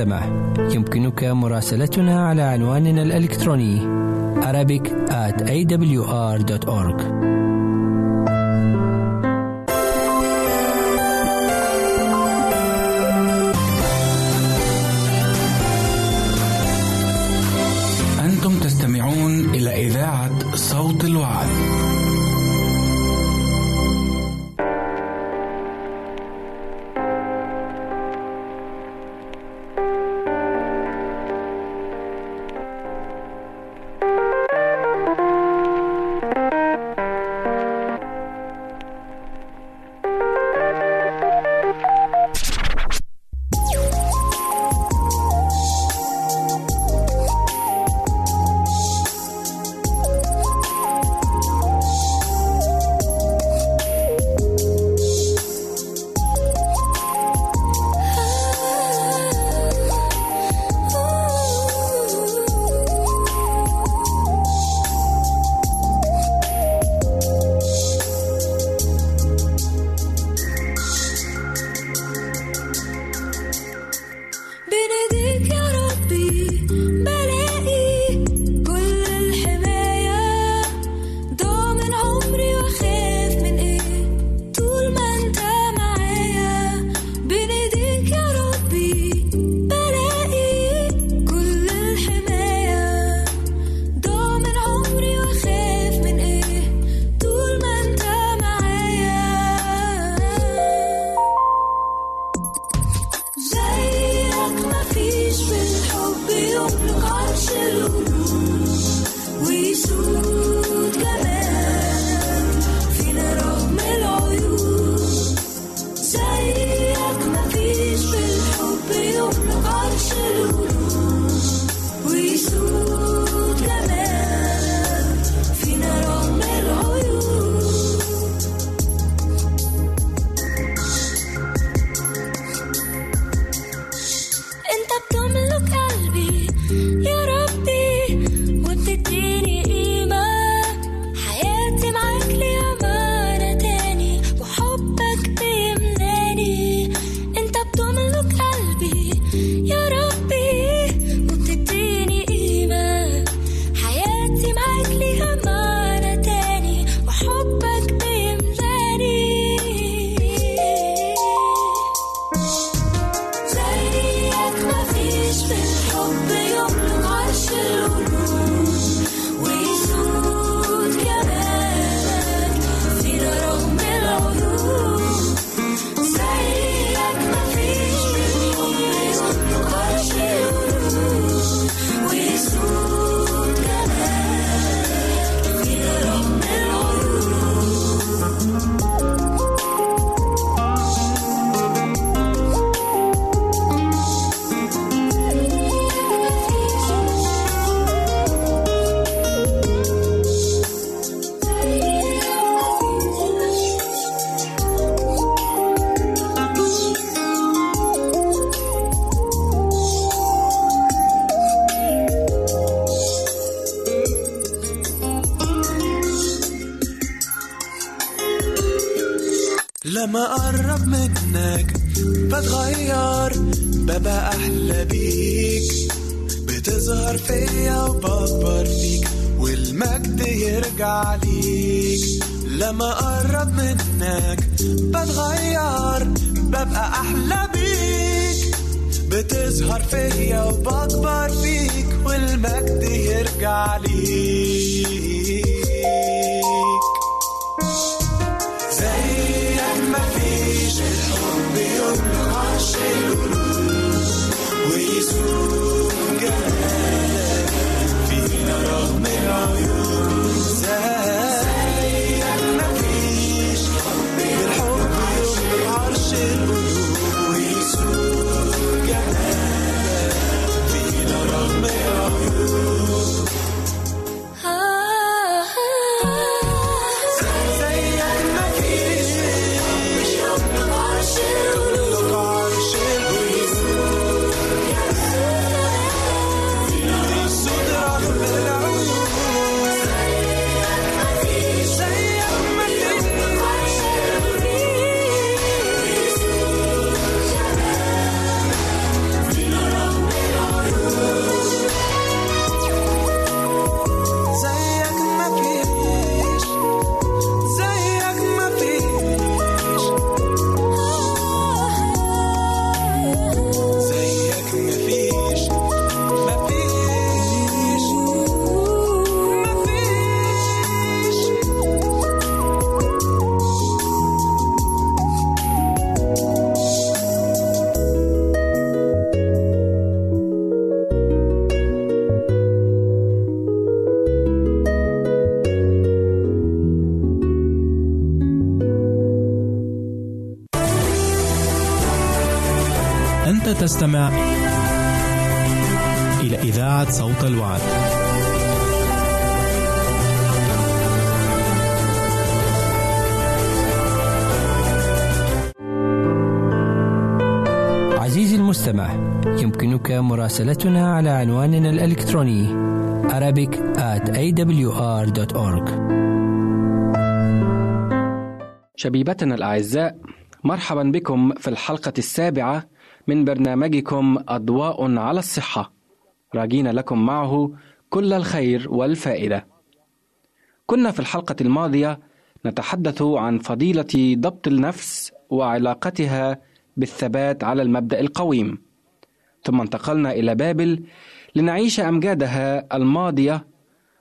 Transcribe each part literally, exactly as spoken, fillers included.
المستمع. يمكنك مراسلتنا على عنواننا الإلكتروني arabic at a w r dot org. إلى إذاعة صوت الوعد. لما أقرب منك بتغير، ببقى أحلى بيك، بتظهر فيا وبكبر فيك والمجد يرجع ليك. لما أقرب منك بتغير، ببقى أحلى بيك، بتظهر فيا وبكبر فيك والمجد يرجع ليك. الحب يملأ عرش القلوب ويسوق جمالك فينا رغم العيوب. زيك مفيش، الحب يملأ عرش القلوب ويسوق جمالك فينا رغم العيوب. أنت تستمع إلى إذاعة صوت الوعد. عزيزي المستمع، يمكنك مراسلتنا على عنواننا الإلكتروني arabic at a w r dot org. شبيبتنا الأعزاء، مرحبا بكم في الحلقة السابعة من برنامجكم أضواء على الصحة، راجين لكم معه كل الخير والفائدة. كنا في الحلقة الماضية نتحدث عن فضيلة ضبط النفس وعلاقتها بالثبات على المبدأ القويم، ثم انتقلنا إلى بابل لنعيش أمجادها الماضية،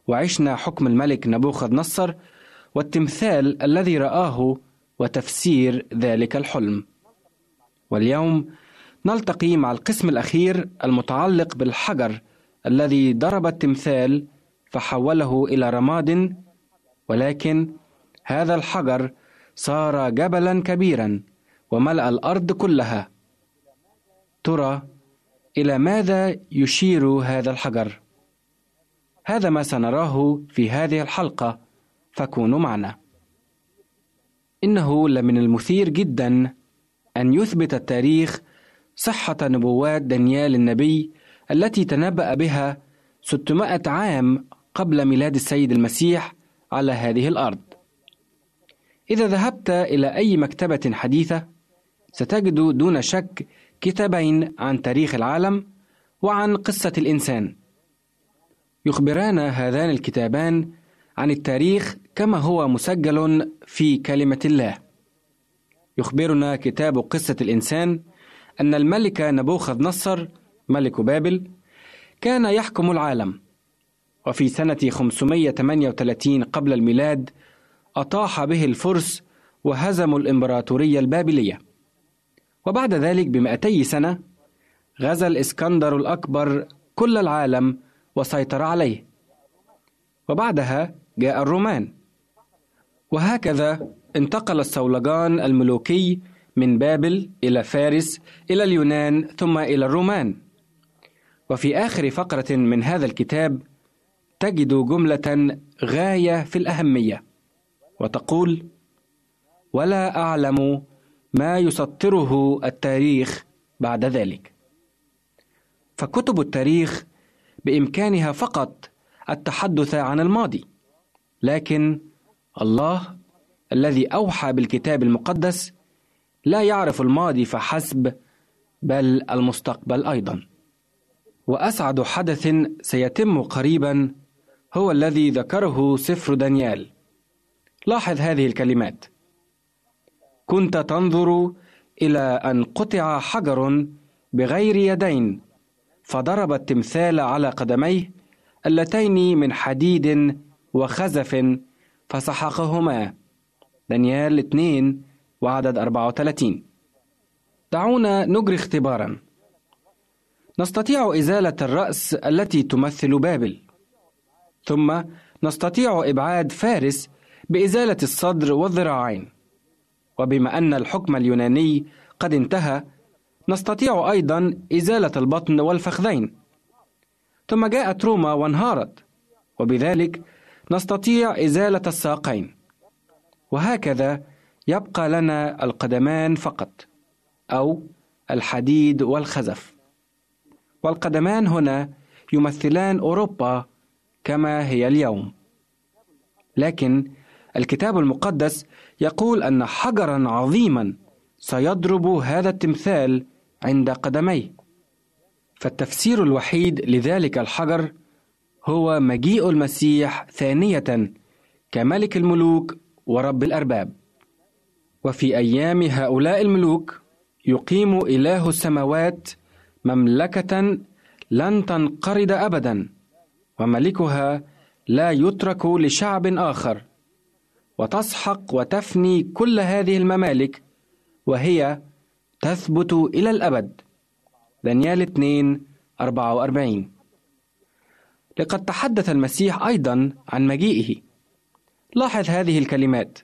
وعشنا حكم الملك نبوخذ نصر والتمثال الذي رآه وتفسير ذلك الحلم. واليوم نلتقي مع القسم الأخير المتعلق بالحجر الذي ضرب التمثال فحوله إلى رماد، ولكن هذا الحجر صار جبلا كبيرا وملأ الأرض كلها. ترى إلى ماذا يشير هذا الحجر؟ هذا ما سنراه في هذه الحلقة، فكونوا معنا. إنه لمن المثير جدا أن يثبت التاريخ صحة نبوات دانيال النبي التي تنبأ بها ستمائة عام قبل ميلاد السيد المسيح على هذه الأرض. إذا ذهبت إلى أي مكتبة حديثة ستجد دون شك كتابين عن تاريخ العالم وعن قصة الإنسان. يخبرانا هذان الكتابان عن التاريخ كما هو مسجل في كلمة الله. يخبرنا كتاب قصة الإنسان أن الملك نبوخذ نصر ملك بابل كان يحكم العالم، وفي سنة خمسمائة وثمانية وثلاثين قبل الميلاد أطاح به الفرس وهزموا الإمبراطورية البابلية. وبعد ذلك بمئتي سنة غزا الإسكندر الأكبر كل العالم وسيطر عليه، وبعدها جاء الرومان، وهكذا انتقل الصولجان الملوكي من بابل إلى فارس إلى اليونان ثم إلى الرومان. وفي آخر فقرة من هذا الكتاب تجد جملة غاية في الأهمية وتقول: ولا أعلم ما يسطره التاريخ بعد ذلك. فكتب التاريخ بإمكانها فقط التحدث عن الماضي، لكن الله الذي أوحى بالكتاب المقدس لا يعرف الماضي فحسب بل المستقبل أيضا. وأسعد حدث سيتم قريبا هو الذي ذكره سفر دانيال. لاحظ هذه الكلمات: كنت تنظر إلى أن قطع حجر بغير يدين، فضرب التمثال على قدميه اللتين من حديد وخزف فسحقهما. دانيال اثنين وعدد أربعة وثلاثين. دعونا نجري اختبارا. نستطيع إزالة الرأس التي تمثل بابل، ثم نستطيع إبعاد فارس بإزالة الصدر والذراعين. وبما أن الحكم اليوناني قد انتهى، نستطيع أيضا إزالة البطن والفخذين. ثم جاءت روما وانهارت، وبذلك نستطيع إزالة الساقين. وهكذا يبقى لنا القدمان فقط، أو الحديد والخزف. والقدمان هنا يمثلان أوروبا كما هي اليوم. لكن الكتاب المقدس يقول أن حجرا عظيما سيضرب هذا التمثال عند قدميه، فالتفسير الوحيد لذلك الحجر هو مجيء المسيح ثانية كملك الملوك ورب الأرباب. وفي أيام هؤلاء الملوك يقيم إله السماوات مملكة لن تنقرض أبدا، وملكها لا يترك لشعب آخر، وتسحق وتفني كل هذه الممالك وهي تثبت إلى الأبد. دانيال اثنين أربعة وأربعين. لقد تحدث المسيح أيضا عن مجيئه. لاحظ هذه الكلمات: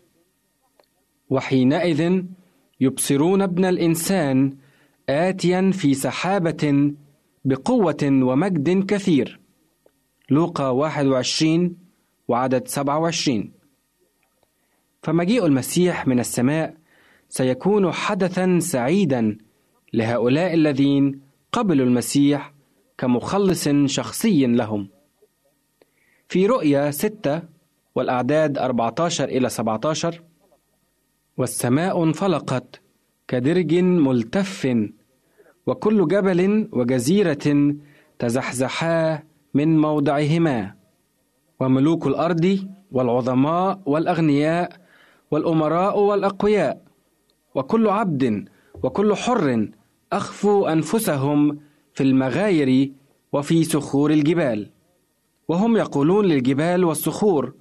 وحينئذ يبصرون ابن الإنسان آتيا في سحابة بقوة ومجد كثير. لوقا واحد وعشرين وعدد سبعة وعشرين. فمجيء المسيح من السماء سيكون حدثا سعيدا لهؤلاء الذين قبلوا المسيح كمخلص شخصي لهم. في رؤيا ستة والأعداد أربعة عشر إلى سبعة عشر: والسماء انفلقت كدرج ملتف، وكل جبل وجزيرة تزحزحا من موضعهما، وملوك الأرض والعظماء والأغنياء والأمراء والأقوياء، وكل عبد وكل حر أخفوا أنفسهم في المغاير وفي صخور الجبال، وهم يقولون للجبال والصخور: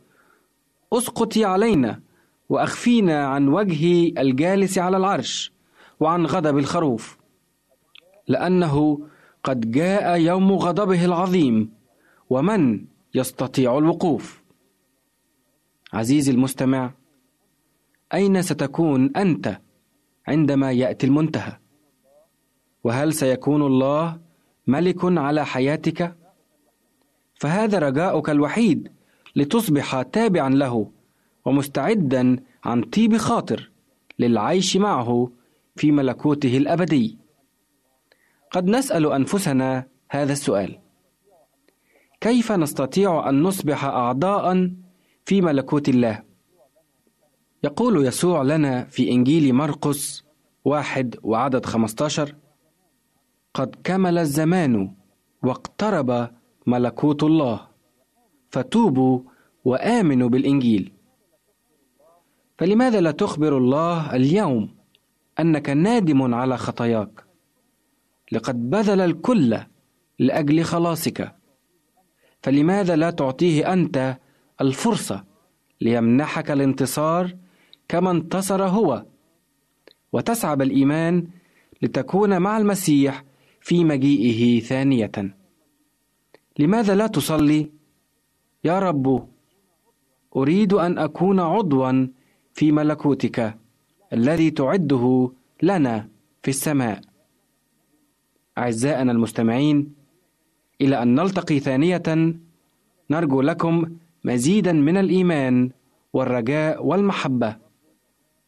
اسقطي علينا وأخفينا عن وجه الجالس على العرش وعن غضب الخروف، لأنه قد جاء يوم غضبه العظيم، ومن يستطيع الوقوف؟ عزيزي المستمع، أين ستكون أنت عندما يأتي المنتهى؟ وهل سيكون الله ملك على حياتك؟ فهذا رجاؤك الوحيد لتصبح تابعا له ومستعدا عن طيب خاطر للعيش معه في ملكوته الأبدي. قد نسأل أنفسنا هذا السؤال: كيف نستطيع أن نصبح أعضاء في ملكوت الله؟ يقول يسوع لنا في إنجيل مرقس واحد وعدد خمسة عشر: قد كمل الزمان واقترب ملكوت الله، فتوبوا وآمنوا بالإنجيل. فلماذا لا تخبر الله اليوم أنك نادم على خطاياك؟ لقد بذل الكل لأجل خلاصك، فلماذا لا تعطيه أنت الفرصة ليمنحك الانتصار كما انتصر هو، وتسعى بالإيمان لتكون مع المسيح في مجيئه ثانية؟ لماذا لا تصلي: يا رب، أريد أن أكون عضوا في ملكوتك الذي تعده لنا في السماء؟ أعزائنا المستمعين، إلى أن نلتقي ثانية، نرجو لكم مزيدا من الإيمان والرجاء والمحبة،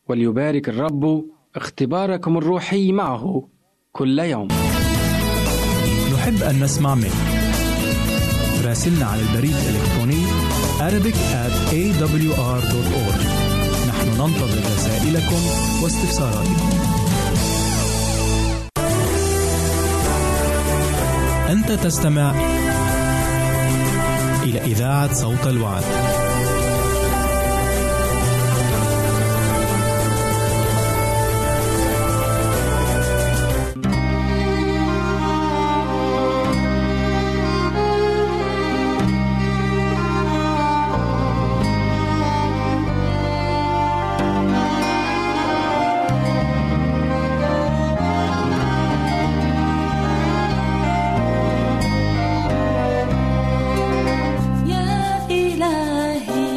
وليبارك الرب اختباركم الروحي معه كل يوم. نحب أن نسمع منك. راسلنا على البريد الإلكتروني arabic at a w r dot org. نحن ننتظر رسائلكم واستفساراتكم. أنت تستمع إلى إذاعة صوت الوعد. I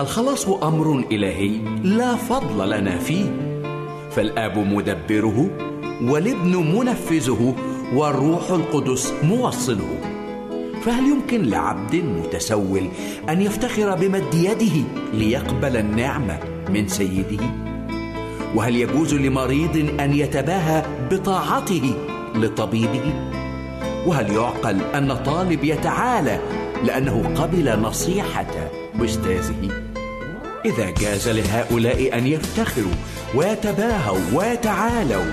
الخلاص أمر إلهي لا فضل لنا فيه، فالآب مدبره والابن منفذه والروح القدس موصله. فهل يمكن لعبد متسول أن يفتخر بمد يده ليقبل النعمة من سيده؟ وهل يجوز لمريض أن يتباهى بطاعته لطبيبه؟ وهل يعقل أن طالب يتعالى لأنه قبل نصيحة أستاذه؟ إذا جاز لهؤلاء أن يفتخروا ويتباهوا ويتعالوا،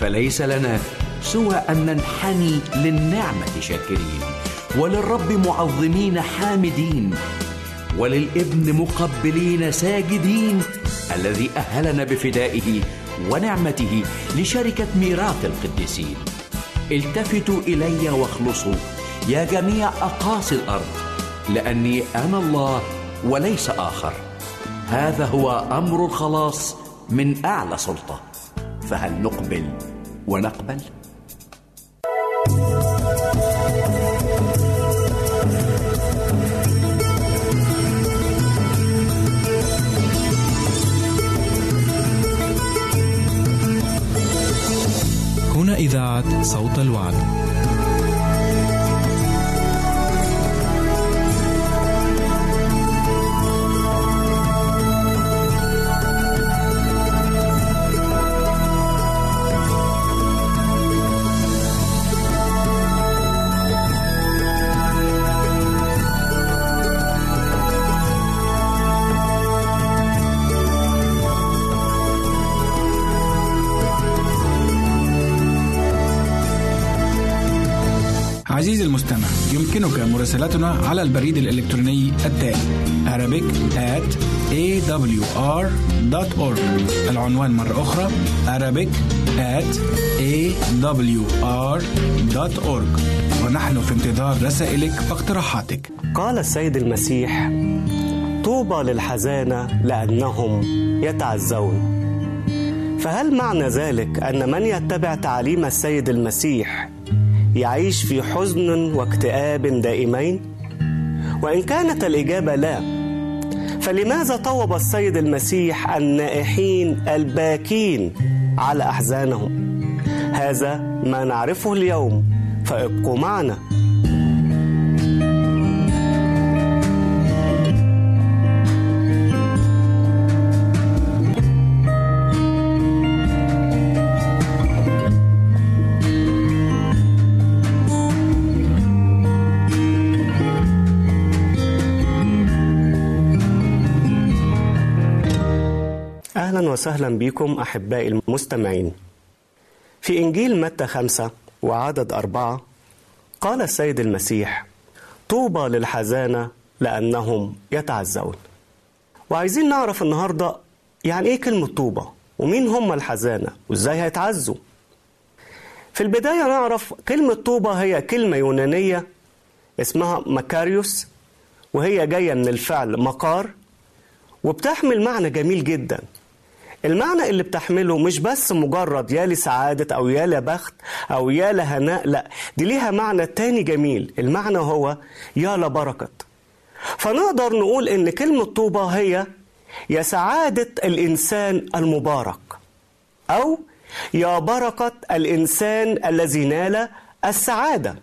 فليس لنا سوى أن ننحني للنعمة شاكرين، وللرب معظمين حامدين، وللابن مقبلين ساجدين، الذي أهلنا بفدائه ونعمته لشركة ميراث القديسين. التفتوا إلي واخلصوا يا جميع أقاصي الأرض، لأني أنا الله وليس آخر. هذا هو أمر الخلاص من أعلى سلطة، فهل نقبل ونقبل؟ هنا إذاعة صوت الوعد. عزيزي المستمع، يمكنك مراسلتنا على البريد الإلكتروني التالي arabic at a w r dot org. العنوان مرة أخرى arabic at a w r dot org، ونحن في انتظار رسائلك واقتراحاتك. قال السيد المسيح: طوبى للحزانة لأنهم يتعزون. فهل معنى ذلك أن من يتبع تعليم السيد المسيح يعيش في حزن واكتئاب دائمين؟ وإن كانت الإجابة لا، فلماذا طوب السيد المسيح النائحين الباكين على أحزانهم؟ هذا ما نعرفه اليوم، فابقوا معنا. أهلا وسهلا بكم أحبائي المستمعين. في إنجيل متى خمسة وعدد أربعة قال السيد المسيح: طوبى للحزانة لأنهم يتعزون. وعايزين نعرف النهاردة يعني إيه كلمة طوبى، ومين هم الحزانة، وإزاي هيتعزوا. في البداية نعرف كلمة طوبى هي كلمة يونانية اسمها مكاريوس، وهي جاية من الفعل مقار، وبتحمل معنى جميل جدا. المعنى اللي بتحمله مش بس مجرد يا لسعادة أو يا لبخت أو يا لهناء، لا، دي ليها معنى تاني جميل. المعنى هو يا لبركة. فنقدر نقول إن كلمة طوبى هي يا سعادة الإنسان المبارك، أو يا بركة الإنسان الذي نال السعادة.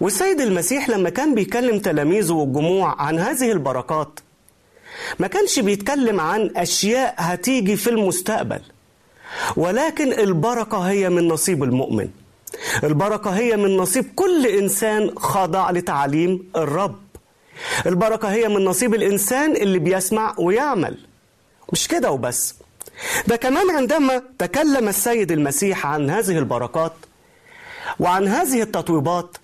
والسيد المسيح لما كان بيكلم تلاميذه والجموع عن هذه البركات، ما كانش بيتكلم عن أشياء هتيجي في المستقبل، ولكن البركة هي من نصيب المؤمن، البركة هي من نصيب كل إنسان خاضع لتعليم الرب، البركة هي من نصيب الإنسان اللي بيسمع ويعمل. مش كده وبس، ده كمان عندما تكلم السيد المسيح عن هذه البركات وعن هذه التطويبات،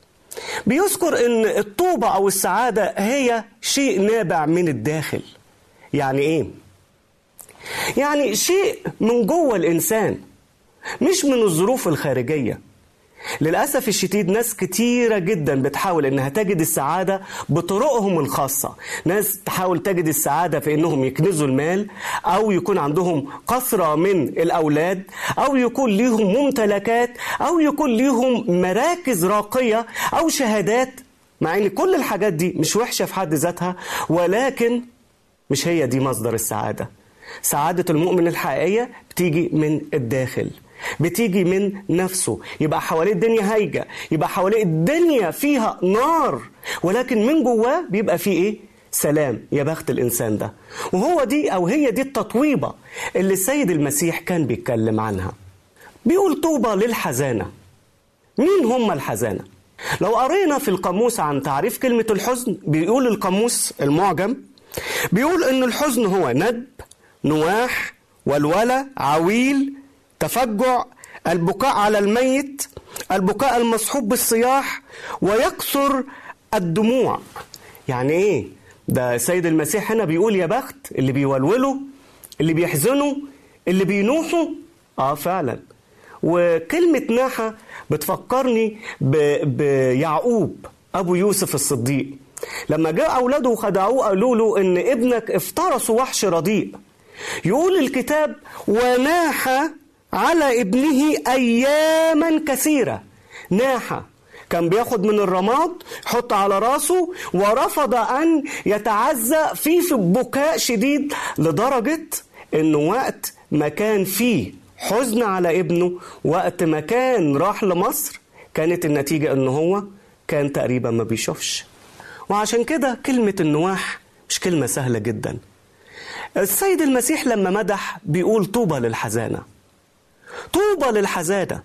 بيذكر أن الطوبة أو السعادة هي شيء نابع من الداخل. يعني إيه؟ يعني شيء من جوه الإنسان، مش من الظروف الخارجية. للأسف الشديد ناس كتيرة جدا بتحاول أنها تجد السعادة بطرقهم الخاصة. ناس تحاول تجد السعادة في أنهم يكنزوا المال، أو يكون عندهم قصرة من الأولاد، أو يكون ليهم ممتلكات، أو يكون ليهم مراكز راقية أو شهادات، مع أن كل الحاجات دي مش وحشة في حد ذاتها، ولكن مش هي دي مصدر السعادة. سعادة المؤمن الحقيقية بتيجي من الداخل، بتيجي من نفسه. يبقى حواليه الدنيا هايجة، يبقى حواليه الدنيا فيها نار، ولكن من جواه بيبقى فيه ايه؟ سلام. يا بخت الإنسان ده. وهو دي أو هي دي التطويبة اللي السيد المسيح كان بيتكلم عنها، بيقول طوبى للحزانة. مين هم الحزانة؟ لو قرينا في القاموس عن تعريف كلمة الحزن، بيقول القاموس المعجم، بيقول إن الحزن هو ندب، نواح، والولى، عويل، تفجع، البكاء على الميت، البكاء المصحوب بالصياح، ويكثر الدموع. يعني إيه؟ ده السيد المسيح هنا بيقول يا بخت اللي بيولولوا، اللي بيحزنوا، اللي بينوحوا. آه فعلا. وكلمة ناحة بتفكرني بيعقوب أبو يوسف الصديق، لما جاء أولاده وخدعوه قالوا له إن ابنك افترس وحش رديء. يقول الكتاب وناح على ابنه أياما كثيرة. ناحة كان بياخد من الرماد حط على راسه، ورفض أن يتعزى فيه في بكاء شديد، لدرجة إنه وقت ما كان فيه حزن على ابنه، وقت ما كان راح لمصر، كانت النتيجة إنه هو كان تقريبا ما بيشوفش. وعشان كده كلمة النواح مش كلمة سهلة جدا. السيد المسيح لما مدح بيقول طوبى للحزانة. طوبى للحزانة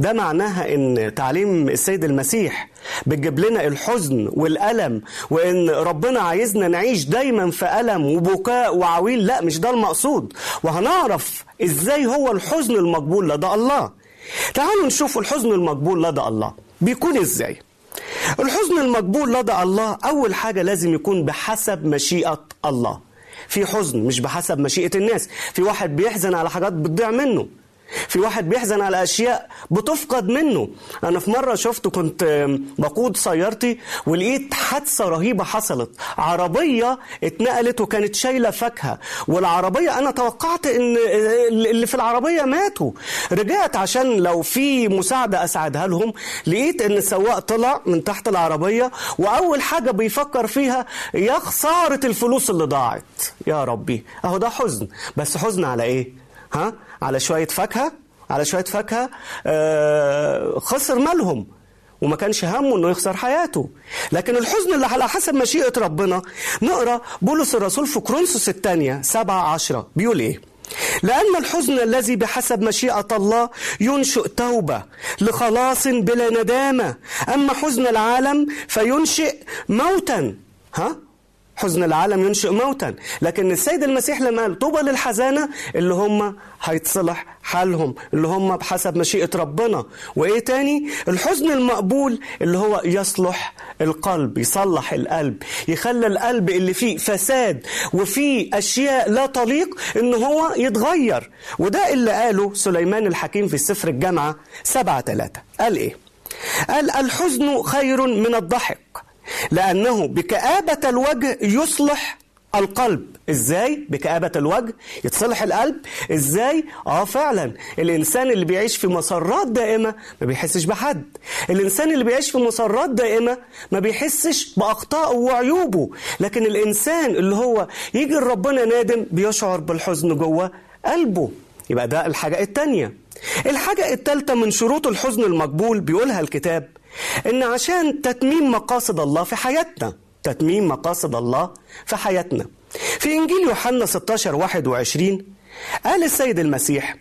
ده معناها إن تعليم السيد المسيح بتجيب لنا الحزن والألم، وإن ربنا عايزنا نعيش دايما في ألم وبكاء وعويل. لا، مش ده المقصود. وهنعرف إزاي هو الحزن المقبول لدى الله. تعالوا نشوف الحزن المقبول لدى الله بيكون إزاي. الحزن المقبول لدى الله أول حاجة لازم يكون بحسب مشيئة الله. في حزن مش بحسب مشيئة الناس. في واحد بيحزن على حاجات بتضيع منه، في واحد بيحزن على أشياء بتفقد منه. أنا في مرة شفت، كنت بقود سيارتي ولقيت حادثة رهيبة حصلت. عربية اتنقلت وكانت شايلة فاكهة، والعربية أنا توقعت إن اللي في العربية ماتوا. رجعت عشان لو في مساعدة أسعدها لهم، لقيت إن السواق طلع من تحت العربية، وأول حاجة بيفكر فيها يا خسارة الفلوس اللي ضاعت. يا ربي، أهو ده حزن. بس حزن على إيه؟ ها؟ على شوية فاكهة، على شوية فاكهة آه خسر مالهم، وما كانش همه انه يخسر حياته. لكن الحزن اللي على حسب مشيئة ربنا، نقرأ بولس الرسول في كورنثوس الثانية سبعة عشرة بيقول ايه؟ لأن الحزن الذي بحسب مشيئة الله ينشئ توبة لخلاص بلا ندامة، أما حزن العالم فينشئ موتا. ها؟ حزن العالم ينشئ موتا. لكن السيد المسيح لما قال طوبى للحزانة، اللي هم هيتصلح حالهم، اللي هم بحسب مشيئة ربنا. وإيه تاني؟ الحزن المقبول اللي هو يصلح القلب، يصلح القلب، يخلي القلب اللي فيه فساد وفيه أشياء لا تليق إن هو يتغير. وده اللي قاله سليمان الحكيم في سفر الجامعة سبعة ثلاثة. قال إيه؟ قال الحزن خير من الضحك، لأنه بكآبة الوجه يصلح القلب. إزاي؟ بكآبة الوجه يتصلح القلب إزاي؟ آه فعلا. الإنسان اللي بيعيش في مسرات دائمة ما بيحسش بحد. الإنسان اللي بيعيش في مسرات دائمة ما بيحسش بأخطائه وعيوبه. لكن الإنسان اللي هو يجي ربنا نادم بيشعر بالحزن جوه قلبه. يبقى ده الحاجة التانية. الحاجة التالتة من شروط الحزن المقبول بيقولها الكتاب، إن عشان تتميم مقاصد الله في حياتنا. تتميم مقاصد الله في حياتنا. في إنجيل يوحنا ستة عشر واحد وعشرين قال السيد المسيح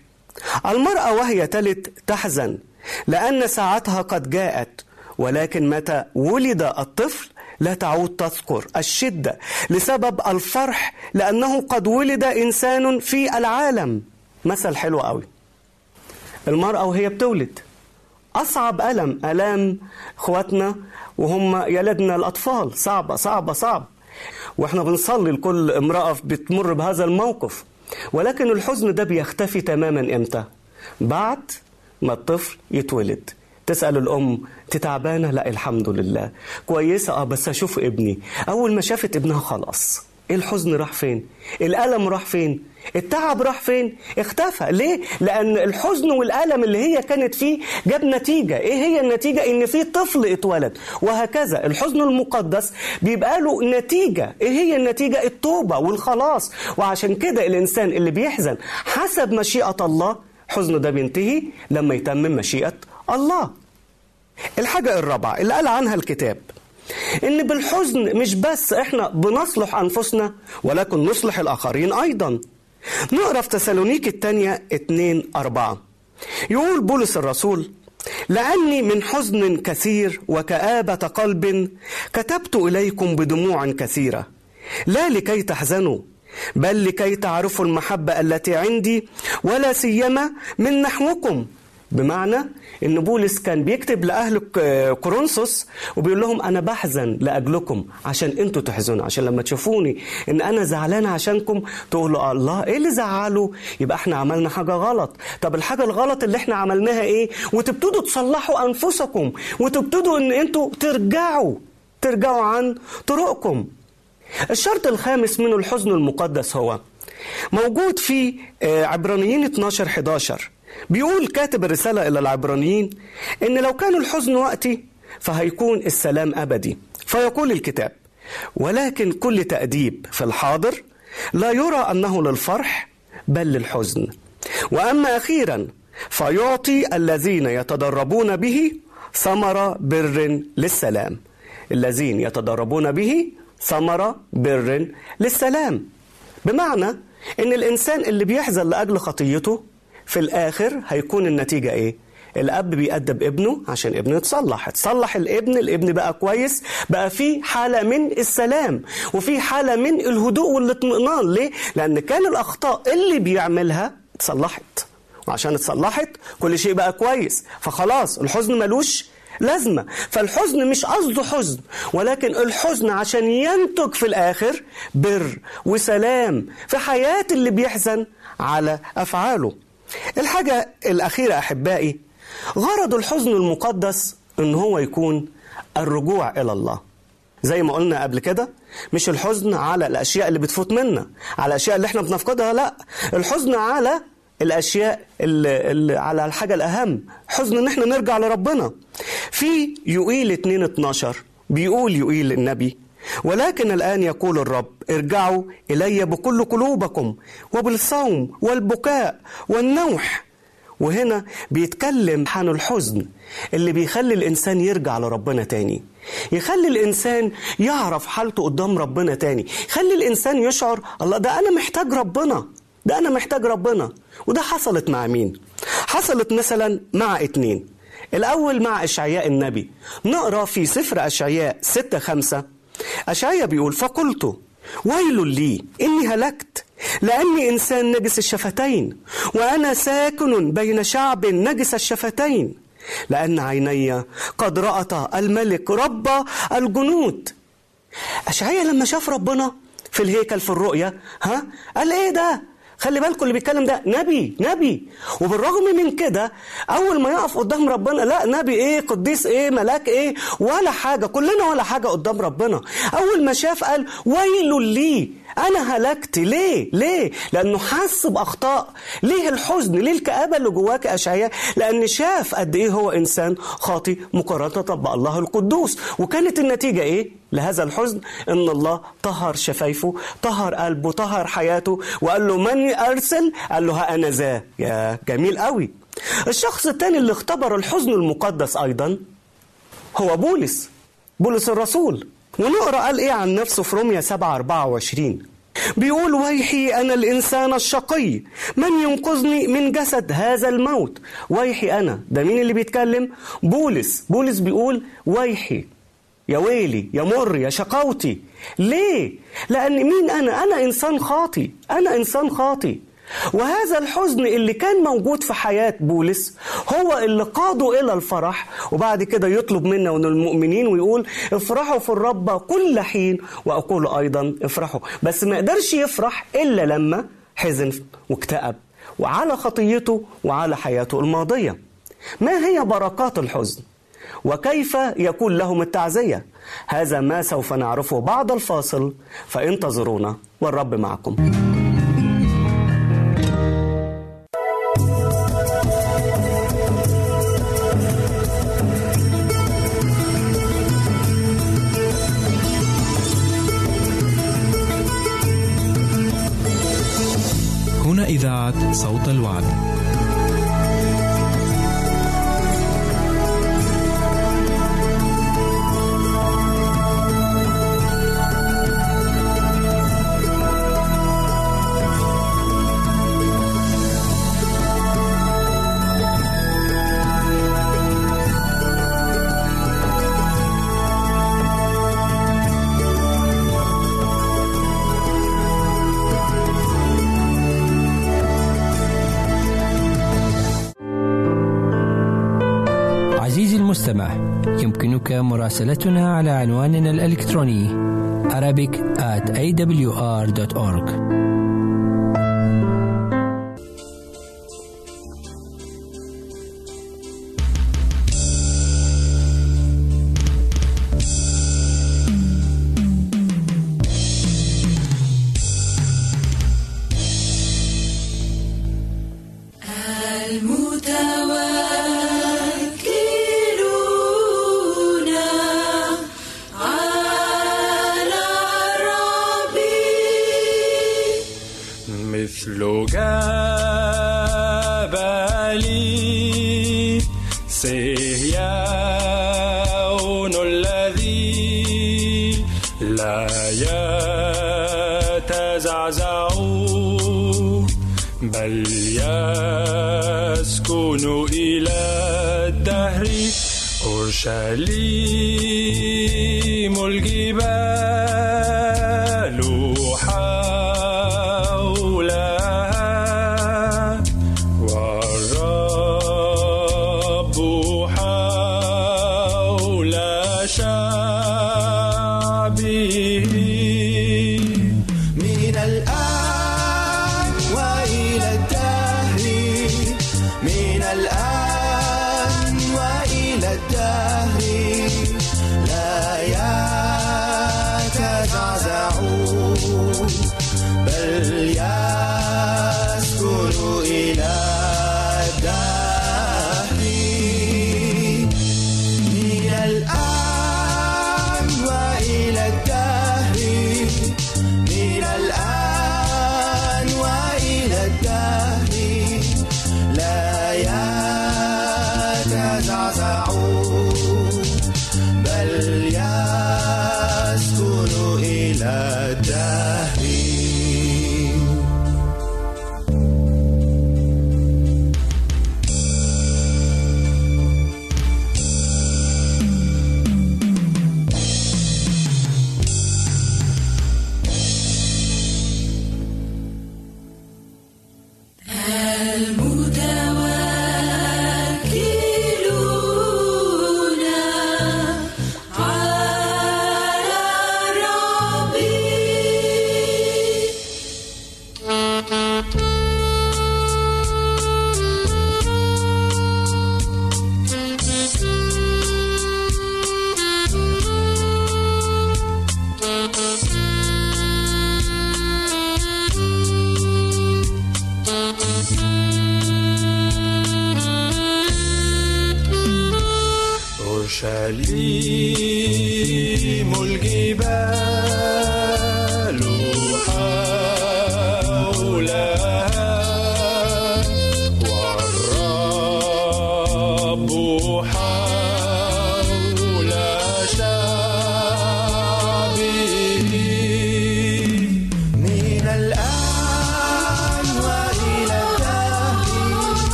المرأة وهي تلد تحزن لأن ساعتها قد جاءت، ولكن متى ولد الطفل لا تعود تذكر الشدة لسبب الفرح، لأنه قد ولد إنسان في العالم. مثل حلو قوي. المرأة وهي بتولد أصعب ألم، ألام إخواتنا وهم يلدنا الأطفال، صعبة صعبة صعبة. وإحنا بنصلي لكل امرأة بتمر بهذا الموقف. ولكن الحزن ده بيختفي تماما إمتى؟ بعد ما الطفل يتولد. تسأل الأم تتعبانة؟ لا الحمد لله كويسة. أه بس أشوف ابني. أول ما شافت ابنها خلاص الحزن راح فين؟ الألم راح فين؟ التعب راح فين؟ اختفى. ليه؟ لأن الحزن والألم اللي هي كانت فيه جاب نتيجة. إيه هي النتيجة؟ إن في طفل اتولد. وهكذا الحزن المقدس بيبقى له نتيجة. إيه هي النتيجة؟ التوبة والخلاص. وعشان كده الإنسان اللي بيحزن حسب مشيئة الله حزنه ده بينتهي لما يتمم مشيئة الله. الحاجة الرابعة اللي قال عنها الكتاب إن بالحزن مش بس إحنا بنصلح أنفسنا ولكن نصلح الآخرين أيضا. نقرأ في تسالونيكي الثانية اثنين أربعة يقول بولس الرسول: لأني من حزن كثير وكآبة قلب كتبت إليكم بدموع كثيرة، لا لكي تحزنوا بل لكي تعرفوا المحبة التي عندي ولا سيما من نحوكم. بمعنى إن بولس كان بيكتب لأهل كورنثوس وبيقول لهم أنا بحزن لأجلكم عشان أنتوا تحزنوا، عشان لما تشوفوني إن أنا زعلان عشانكم تقولوا الله إيه اللي زعله؟ يبقى إحنا عملنا حاجة غلط. طب الحاجة الغلط اللي إحنا عملناها إيه؟ وتبتدوا تصلحوا أنفسكم وتبتدوا إن أنتوا ترجعوا ترجعوا عن طرقكم. الشرط الخامس من الحزن المقدس هو موجود في عبرانيين اثناشر حداشر، بيقول كاتب الرسالة إلى العبرانيين إن لو كان الحزن وقتي فهيكون السلام أبدي. فيقول الكتاب: ولكن كل تأديب في الحاضر لا يرى أنه للفرح بل للحزن، وأما أخيرا فيعطي الذين يتدربون به ثمرة بر للسلام. الذين يتدربون به ثمرة بر للسلام. بمعنى إن الإنسان اللي بيحزن لأجل خطيته في الآخر هيكون النتيجة إيه؟ الأب بيأدب ابنه عشان ابنه يتصلح، اتصلح الابن، الابن بقى كويس، بقى في حالة من السلام وفي حالة من الهدوء والاطمئنان. ليه؟ لأن كان الأخطاء اللي بيعملها اتصلحت، وعشان اتصلحت كل شيء بقى كويس، فخلاص الحزن ملوش لازمة. فالحزن مش قصده حزن، ولكن الحزن عشان ينتج في الآخر بر وسلام في حياة اللي بيحزن على أفعاله. الحاجة الأخيرة أحبائي، غرض الحزن المقدس إن هو يكون الرجوع إلى الله. زي ما قلنا قبل كده، مش الحزن على الأشياء اللي بتفوت منا، على الأشياء اللي احنا بنفقدها، لا، الحزن على الأشياء اللي اللي على الحاجة الأهم، حزن إن احنا نرجع لربنا. في يوئيل اثنين اتناشر بيقول يوئيل النبي: ولكن الآن يقول الرب ارجعوا إلي بكل قلوبكم وبالصوم والبكاء والنوح. وهنا بيتكلم عن الحزن اللي بيخلي الإنسان يرجع لربنا تاني، يخلي الإنسان يعرف حالته قدام ربنا تاني، يخلي الإنسان يشعر الله ده أنا محتاج ربنا، ده أنا محتاج ربنا. وده حصلت مع مين؟ حصلت مثلا مع اتنين. الأول مع إشعياء النبي، نقرأ في سفر إشعياء ستة خمسة. أشعياء بيقول: فقلت ويل لي إني هلكت، لأني إنسان نجس الشفتين، وأنا ساكن بين شعب نجس الشفتين، لأن عيني قد رأت الملك رب الجنود. أشعياء لما شاف ربنا في الهيكل في الرؤيا، ها قال إيه ده؟ خلي بالكم اللي بيتكلم ده نبي نبي. وبالرغم من كده أول ما يقف قدام ربنا لا نبي إيه، قديس إيه، ملاك إيه، ولا حاجة، كلنا ولا حاجة قدام ربنا. أول ما شاف قال ويل لي أنا هلكت. ليه؟ ليه؟ لأنه حس بأخطاء. ليه الحزن؟ ليه الكآبة اللي جواك أشعياء؟ لأن شاف قد إيه هو إنسان خاطي مقارنة بالله القدوس. وكانت النتيجة إيه لهذا الحزن؟ إن الله طهر شفايفه، طهر قلبه، طهر حياته، وقال له من أرسل؟ قال له ها أنا ذا. يا جميل قوي. الشخص الثاني اللي اختبر الحزن المقدس أيضا هو بولس، بولس الرسول. ونقرأ قال إيه عن نفسه في روميا سبعة أربعة وعشرين، بيقول: ويحي أنا الإنسان الشقي، من ينقذني من جسد هذا الموت. ويحي أنا، ده مين اللي بيتكلم؟ بولس. بولس بيقول ويحي، يا ويلي، يا مر، يا شقاوتي. ليه؟ لأن مين أنا؟ أنا إنسان خاطي، أنا إنسان خاطي. وهذا الحزن اللي كان موجود في حياة بولس هو اللي قاده إلى الفرح. وبعد كده يطلب منا ومن المؤمنين ويقول افرحوا في الرب كل حين، وأقول أيضا افرحوا. بس ما قدرش يفرح إلا لما حزن واكتئب وعلى خطيته وعلى حياته الماضية. ما هي بركات الحزن؟ وكيف يكون لهم التعزية. هذا ما سوف نعرفه بعد الفاصل، فانتظرونا والرب معكم. هنا إذاعة صوت الوعد. يمكنك مراسلتنا على عنواننا الإلكتروني arabic at a w r dot org.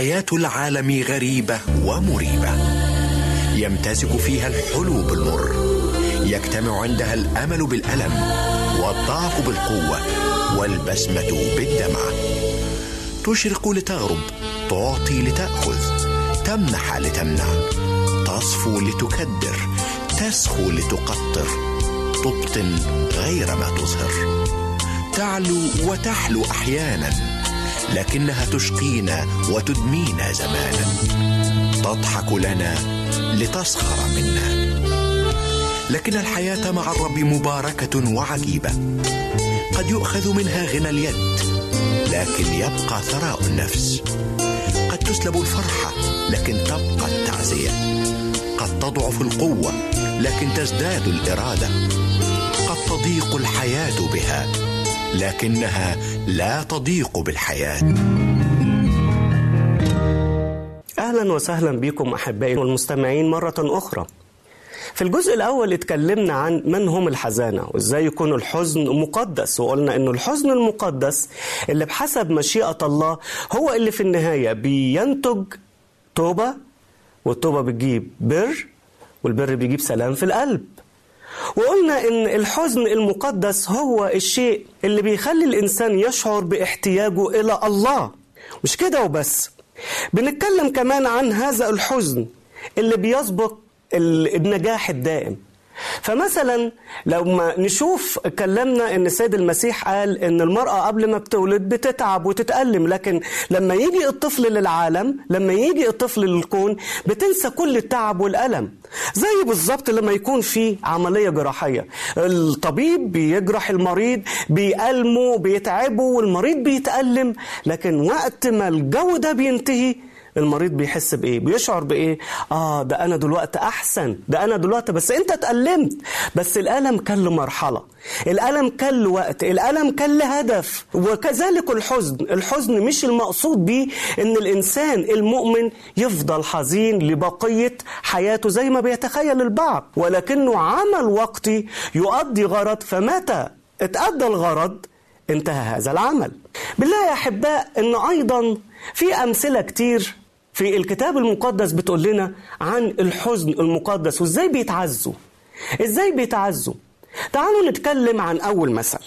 حياة العالم غريبة ومريبة، يمتزج فيها الحلو بالمر، يجتمع عندها الأمل بالألم، والضعف بالقوة، والبسمة بالدمع. تشرق لتغرب، تعطي لتأخذ، تمنح لتمنع، تصفو لتكدر، تسخو لتقطر، تبطن غير ما تظهر، تعلو وتحلو أحيانا، لكنها تشقينا وتدمينا زمانا، تضحك لنا لتسخر منا. لكن الحياة مع الرب مباركة وعجيبة، قد يؤخذ منها غنى اليد لكن يبقى ثراء النفس، قد تسلب الفرحة لكن تبقى التعزية، قد تضعف القوة لكن تزداد الإرادة، قد تضيق الحياة بها لكنها لا تضيق بالحياة. أهلا وسهلا بكم أحبائي والمستمعين مرة أخرى. في الجزء الأول اتكلمنا عن من هم الحزانة وإزاي يكون الحزن مقدس، وقلنا إنه الحزن المقدس اللي بحسب مشيئة الله هو اللي في النهاية بينتج توبة، والتوبة بتجيب بر، والبر بيجيب سلام في القلب. وقلنا إن الحزن المقدس هو الشيء اللي بيخلي الإنسان يشعر باحتياجه إلى الله. مش كده وبس، بنتكلم كمان عن هذا الحزن اللي بيسبق النجاح الدائم. فمثلا لما نشوف اتكلمنا ان السيد المسيح قال ان المرأة قبل ما بتولد بتتعب وتتألم، لكن لما يجي الطفل للعالم، لما يجي الطفل للكون، بتنسى كل التعب والألم. زي بالظبط لما يكون في عملية جراحية، الطبيب بيجرح المريض، بيألمه، بيتعبه، والمريض بيتألم، لكن وقت ما الجو ده بينتهي المريض بيحس بإيه؟ بيشعر بإيه؟ آه ده أنا دلوقتي أحسن، ده أنا دلوقتي، بس أنت اتألمت، بس الألم كان له مرحلة، الألم كان له وقت، الألم كان له هدف. وكذلك الحزن، الحزن مش المقصود بيه إن الإنسان المؤمن يفضل حزين لبقية حياته زي ما بيتخيل البعض، ولكنه عمل وقتي يؤدي غرض، فمتى اتأدى الغرض انتهى هذا العمل. بالله يا أحباء إنه أيضا في أمثلة كتير في الكتاب المقدس بتقول لنا عن الحزن المقدس وإزاي بيتعزوا، إزاي بيتعزوا. تعالوا نتكلم عن أول مثل.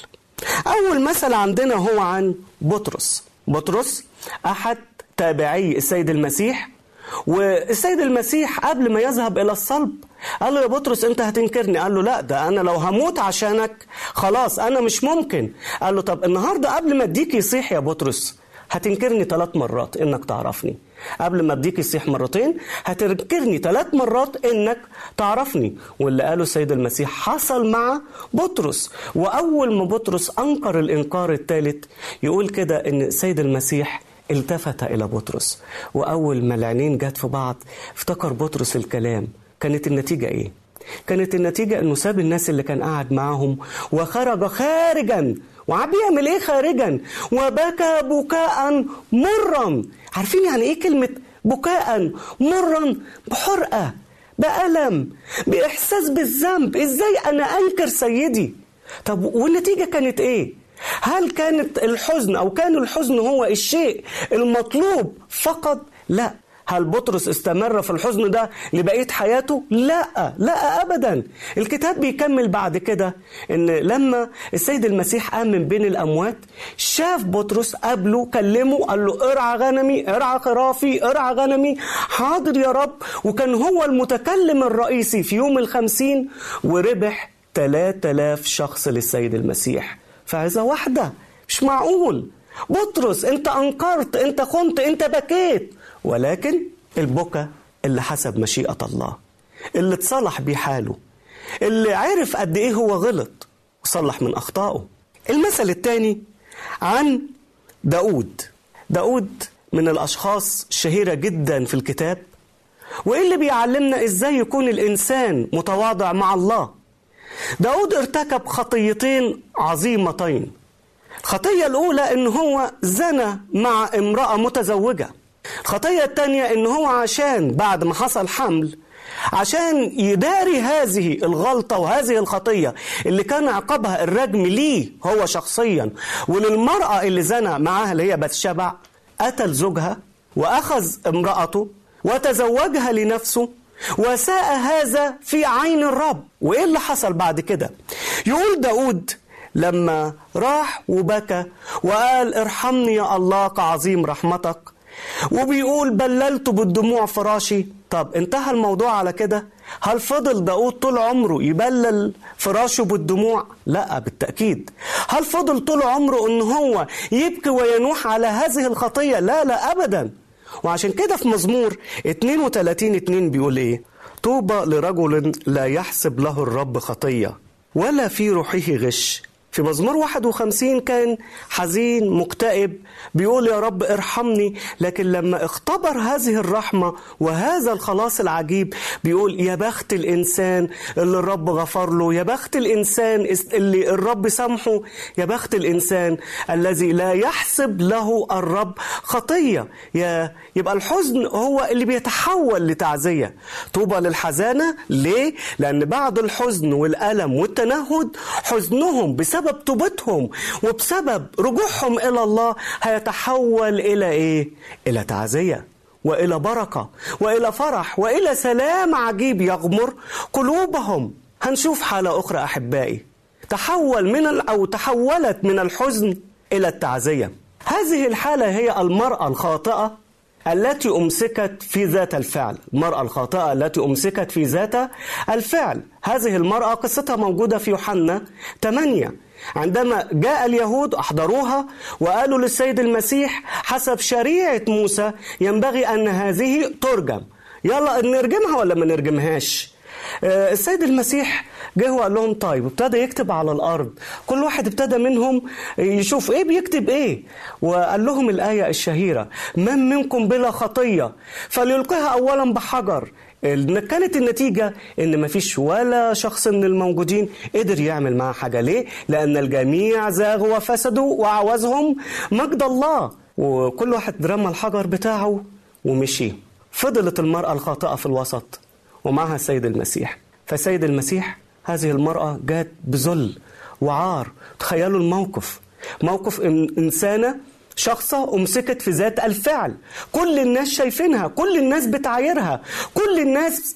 أول مثل عندنا هو عن بطرس. بطرس أحد تابعي السيد المسيح، والسيد المسيح قبل ما يذهب إلى الصلب قال له يا بطرس أنت هتنكرني، قال له لا ده أنا لو هموت عشانك خلاص أنا مش ممكن. قال له طب النهاردة قبل ما أديك يصيح يا بطرس هتنكرني ثلاث مرات إنك تعرفني، قبل ما أديك يصيح مرتين هتنكرني ثلاث مرات إنك تعرفني. واللي قاله السيد المسيح حصل مع بطرس. وأول ما بطرس أنكر الإنكار الثالث يقول كده إن السيد المسيح التفت إلى بطرس، وأول ما العينين جت في بعض افتكر بطرس الكلام. كانت النتيجة إيه؟ كانت النتيجة إنه ساب الناس اللي كان قاعد معهم وخرج خارجاً. وعم يعمل إيه خارجاً؟ وبكى بكاءً مراً. عارفين يعني إيه كلمة بكاءً مراً؟ بحرقة، بألم، بإحساس بالذنب. إزاي أنا أنكر سيدي؟ طب والنتيجة كانت إيه؟ هل كانت الحزن أو كان الحزن هو الشيء المطلوب فقط؟ لا. هل بطرس استمر في الحزن ده لبقية حياته؟ لا، لا أبدا. الكتاب بيكمل بعد كده إن لما السيد المسيح قام من بين الأموات شاف بطرس، قابله، كلمه، قال له ارعى غنمي، ارعى خرافي، ارعى غنمي، حاضر يا رب. وكان هو المتكلم الرئيسي في يوم الخمسين، وربح ثلاثة آلاف شخص للسيد المسيح. فعزة واحدة، مش معقول. بطرس انت انكرت، انت خنت، انت بكيت، ولكن البكا اللي حسب مشيئة الله، اللي اتصلح بيه حاله، اللي عرف قد ايه هو غلط وصلح من اخطائه. المثل الثاني عن داود. داود من الاشخاص الشهيرة جدا في الكتاب، وايه اللي بيعلمنا ازاي يكون الانسان متواضع مع الله. داود ارتكب خطيتين عظيمتين. الخطية الاولى ان هو زنى مع امرأة متزوجة. الخطية الثانية إن هو عشان بعد ما حصل حمل، عشان يداري هذه الغلطة وهذه الخطية اللي كان عقابها الرجم ليه هو شخصيا وللمرأة اللي زنى معاها اللي هي باتشبع، قتل زوجها وأخذ امرأته وتزوجها لنفسه، وساء هذا في عين الرب. وإيه اللي حصل بعد كده؟ يقول داود لما راح وبكى وقال ارحمني يا الله كعظيم رحمتك، وبيقول بللت بالدموع فراشي. طب انتهى الموضوع على كده؟ هل فضل داود طول عمره يبلل فراشه بالدموع؟ لا، بالتأكيد. هل فضل طول عمره ان هو يبكي وينوح على هذه الخطية؟ لا لا أبدا. وعشان كده في مزمور اثنين وثلاثين اتنين بيقول ايه؟ طوبى لرجل لا يحسب له الرب خطية ولا في روحه غش. في مزمور واحد وخمسين كان حزين مكتئب بيقول يا رب ارحمني، لكن لما اختبر هذه الرحمة وهذا الخلاص العجيب بيقول يا بخت الإنسان اللي الرب غفر له، يا بخت الإنسان اللي الرب سامحه، يا بخت الإنسان الذي لا يحسب له الرب خطية. يبقى الحزن هو اللي بيتحول لتعزية. طوبى للحزانة. ليه؟ لأن بعد الحزن والألم والتنهد حزنهم بسبب بسبب توبتهم وبسبب رجوعهم إلى الله هيتحول إلى إيه؟ إلى تعزية وإلى بركة وإلى فرح وإلى سلام عجيب يغمر قلوبهم. هنشوف حالة أخرى أحبائي تحول من أو تحولت من الحزن إلى التعزية. هذه الحالة هي المرأة الخاطئة التي أمسكت في ذات الفعل. المرأة الخاطئة التي أمسكت في ذات الفعل. هذه المرأة قصتها موجودة في يوحنا ثمانية، عندما جاء اليهود أحضروها وقالوا للسيد المسيح حسب شريعة موسى ينبغي أن هذه ترجم، يلا نرجمها ولا ما نرجمهاش؟ السيد المسيح جه وقال لهم طيب، ابتدى يكتب على الأرض. كل واحد ابتدى منهم يشوف ايه بيكتب ايه، وقال لهم الآية الشهيرة من منكم بلا خطية فليلقيها أولا بحجر. كانت النتيجة ان مفيش ولا شخص من الموجودين قدر يعمل معها حاجة. ليه؟ لأن الجميع زاغوا وفسدوا وعوزهم مجد الله، وكل واحد رمى الحجر بتاعه ومشي. فضلت المرأة الخاطئة في الوسط ومعها السيد المسيح. فالسيد المسيح هذه المرأة جات بذل وعار. تخيلوا الموقف، موقف إنسانة شخصة أمسكت في ذات الفعل، كل الناس شايفينها، كل الناس بتعايرها، كل الناس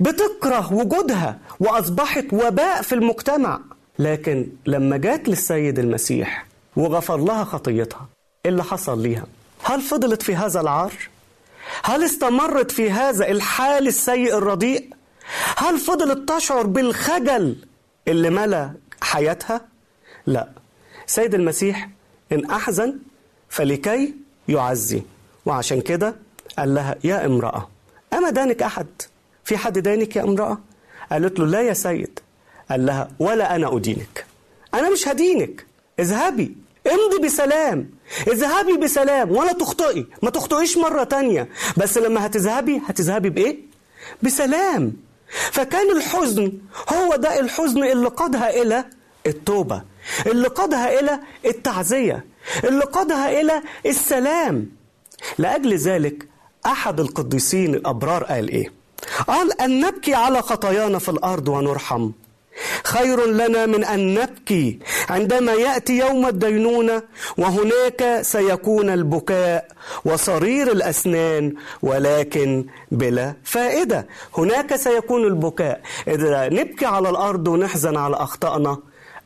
بتكره وجودها، وأصبحت وباء في المجتمع. لكن لما جات للسيد المسيح وغفر لها خطيتها، اللي حصل ليها؟ هل فضلت في هذا العار؟ هل استمرت في هذا الحال السيء الرديء؟ هل فضلت تشعر بالخجل اللي ملا حياتها؟ لا. سيد المسيح إن أحزن فلكي يعزي، وعشان كده قال لها يا امرأة أما دانك أحد؟ في حد دانك يا امرأة؟ قالت له لا يا سيد. قال لها ولا أنا أدينك، أنا مش هدينك، اذهبي امضي بسلام، اذهبي بسلام ولا تخطئي، ما تخطئيش مرة تانية، بس لما هتذهبي هتذهبي بإيه؟ بسلام. فكان الحزن هو ده الحزن اللي قادها إلى التوبة، اللي قادها إلى التعزية، اللي قادها إلى السلام. لأجل ذلك أحد القديسين الأبرار قال إيه؟ قال أن نبكي على خطايانا في الأرض ونرحم خير لنا من أن نبكي عندما يأتي يوم الدينونة، وهناك سيكون البكاء وصرير الأسنان ولكن بلا فائدة. هناك سيكون البكاء. إذا نبكي على الأرض ونحزن على أخطائنا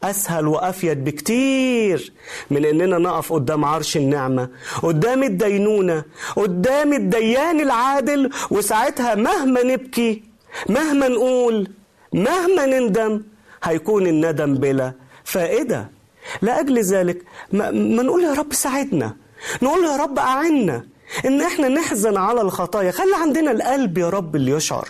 أسهل وأفيد بكتير من أننا نقف قدام عرش النعمة، قدام الدينونة، قدام الديان العادل، وساعتها مهما نبكي مهما نقول مهما نندم هيكون الندم بلا فائدة. لأجل ذلك ما, ما نقول يا رب ساعدنا، نقول يا رب أعنا إن إحنا نحزن على الخطايا. خلي عندنا القلب يا رب اللي يشعر،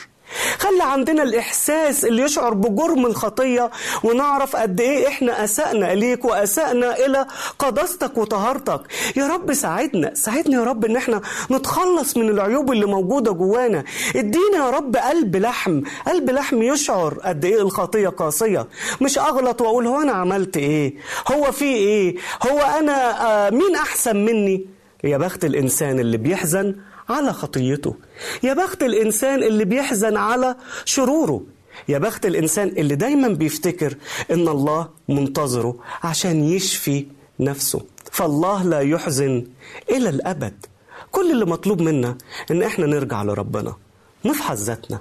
خلي عندنا الإحساس اللي يشعر بجرم الخطية، ونعرف قد إيه إحنا أسأنا إليك وأسأنا إلى قداستك وطهارتك. يا رب ساعدنا، ساعدنا يا رب إن إحنا نتخلص من العيوب اللي موجودة جوانا. ادينا يا رب قلب لحم، قلب لحم يشعر قد إيه الخطية قاسية، مش أغلط وأقول هو أنا عملت إيه، هو في إيه، هو أنا مين أحسن مني. يا بخت الإنسان اللي بيحزن على خطيته، يا بخت الإنسان اللي بيحزن على شروره، يا بخت الإنسان اللي دايما بيفتكر إن الله منتظره عشان يشفي نفسه. فالله لا يحزن إلى الأبد. كل اللي مطلوب منا إن إحنا نرجع لربنا، نفحص ذاتنا.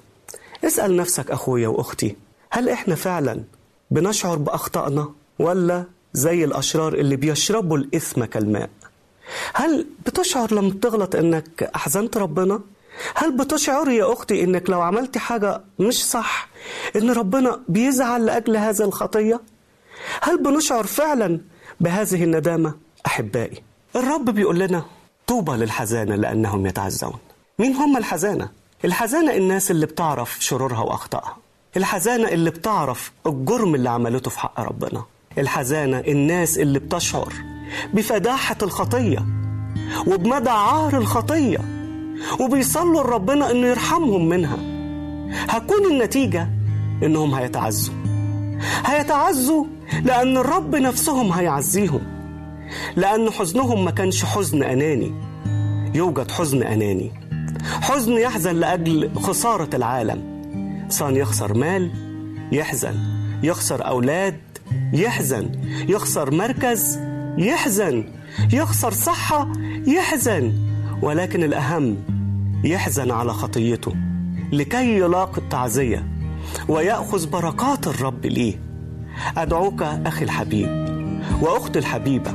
اسأل نفسك أخويا وأختي، هل إحنا فعلا بنشعر بأخطائنا ولا زي الأشرار اللي بيشربوا الإثم كالماء؟ هل بتشعر لما بتغلط إنك أحزنت ربنا؟ هل بتشعر يا أختي إنك لو عملت حاجة مش صح إن ربنا بيزعل لأجل هذه الخطية؟ هل بنشعر فعلا بهذه الندامة؟ أحبائي، الرب بيقول لنا طوبى للحزانة لأنهم يتعزون. مين هم الحزانة؟ الحزانة الناس اللي بتعرف شرورها وأخطائها، الحزانة اللي بتعرف الجرم اللي عملته في حق ربنا، الحزانة الناس اللي بتشعر بفداحة الخطية وبمدى عار الخطية وبيصلوا لربنا إنه يرحمهم منها. هكون النتيجة إنهم هيتعزوا هيتعزوا لأن الرب نفسهم هيعزيهم، لأن حزنهم ما كانش حزن أناني. يوجد حزن أناني، حزن يحزن لأجل خسارة العالم، إنسان يخسر مال يحزن، يخسر أولاد يحزن، يخسر مركز يحزن، يخسر صحة يحزن، ولكن الأهم يحزن على خطيته لكي يلاقي التعزية ويأخذ بركات الرب ليه. أدعوك أخي الحبيب وأختي الحبيبة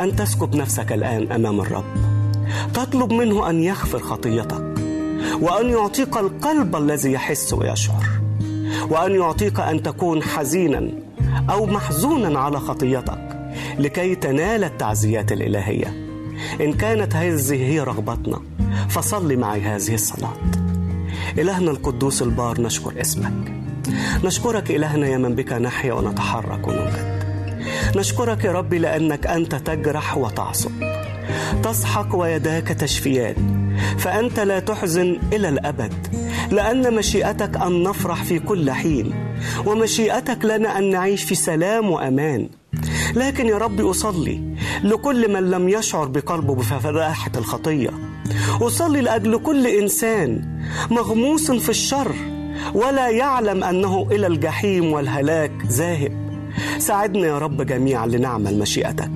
أن تسكب نفسك الآن أمام الرب، تطلب منه أن يغفر خطيتك وأن يعطيك القلب الذي يحس ويشعر، وأن يعطيك أن تكون حزينا أو محزونا على خطيتك لكي تنال التعزيات الإلهية. إن كانت هذه هي رغبتنا فصلي معي هذه الصلاة. إلهنا القدوس البار، نشكر اسمك، نشكرك إلهنا يا من بك نحيا ونتحرك ونوجد. نشكرك يا ربي لأنك أنت تجرح وتعصب، تسحق ويداك تشفيان، فأنت لا تحزن إلى الأبد، لأن مشيئتك أن نفرح في كل حين، ومشيئتك لنا أن نعيش في سلام وأمان. لكن يا ربي أصلي لكل من لم يشعر بقلبه بفداحة الخطية، أصلي لأجل كل إنسان مغموس في الشر ولا يعلم أنه إلى الجحيم والهلاك ذاهب. ساعدنا يا رب جميعا لنعمل مشيئتك،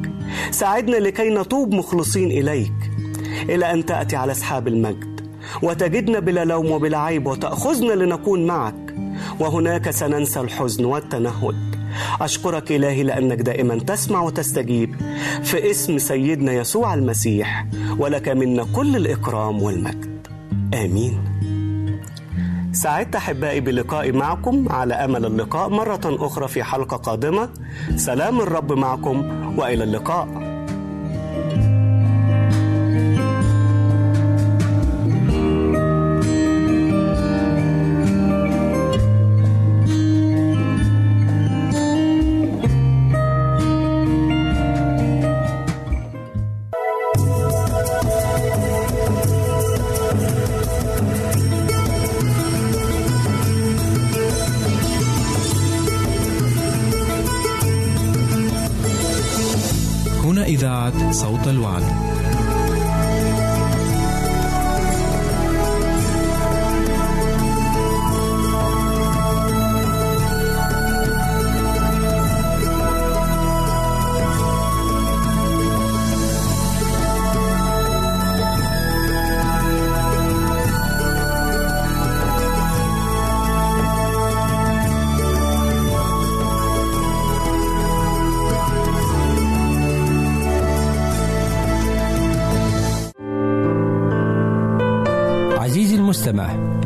ساعدنا لكي نتوب مخلصين إليك، إلى أن تأتي على أسحاب المجد وتجدنا بلا لوم وبلا عيب وتأخذنا لنكون معك، وهناك سننسى الحزن والتنهد. أشكرك إلهي لأنك دائما تسمع وتستجيب، في اسم سيدنا يسوع المسيح، ولك منا كل الإكرام والمجد، آمين. سعدت أحبائي بلقائي معكم، على أمل اللقاء مرة أخرى في حلقة قادمة. سلام الرب معكم وإلى اللقاء. صوت الوعد.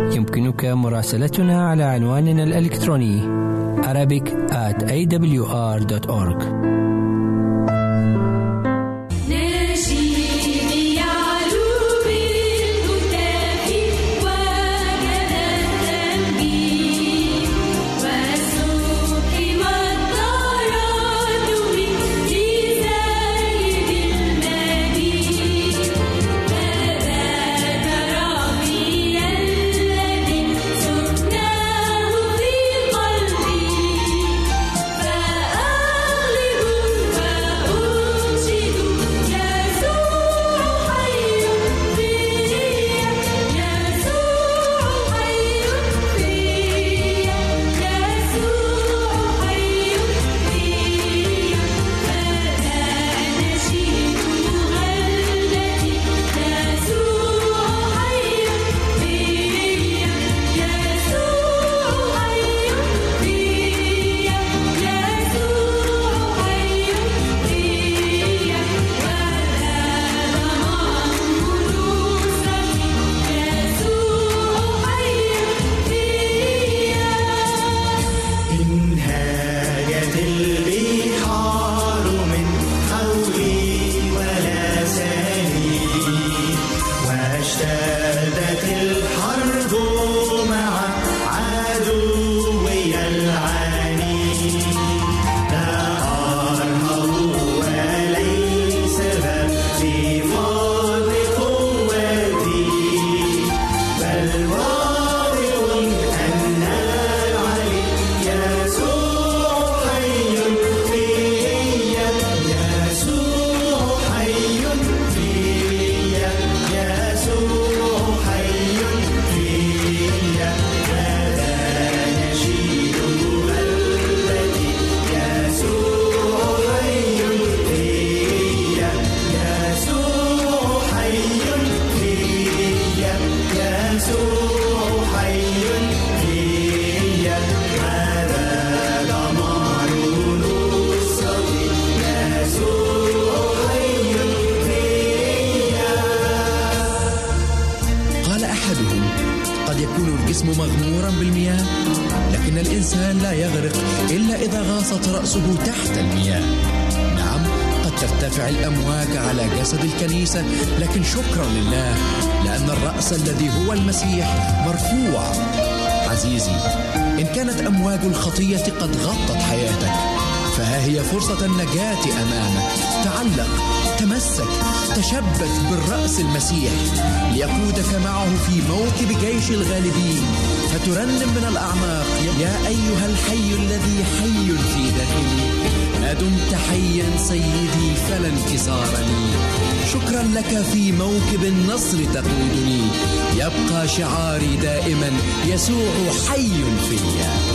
يمكنك مراسلتنا على عنواننا الإلكتروني arabic at a w r dot org. الإنسان لا يغرق إلا إذا غاصت رأسه تحت المياه. نعم، قد ترتفع الأمواج على جسد الكنيسة، لكن شكرا لله لأن الرأس الذي هو المسيح مرفوع. عزيزي، إن كانت أمواج الخطية قد غطت حياتك، فها هي فرصة النجاة أمامك. تعلق، تمسك، تشبث بالرأس المسيح ليقودك معه في موكب جيش الغالبين فترنم من الأعماق: يا أيها الحي الذي حي في داخلي، ما دمت حيا سيدي فلا انكسار لي. شكرا لك في موكب النصر تقودني. يبقى شعاري دائما: يسوع حي فيا.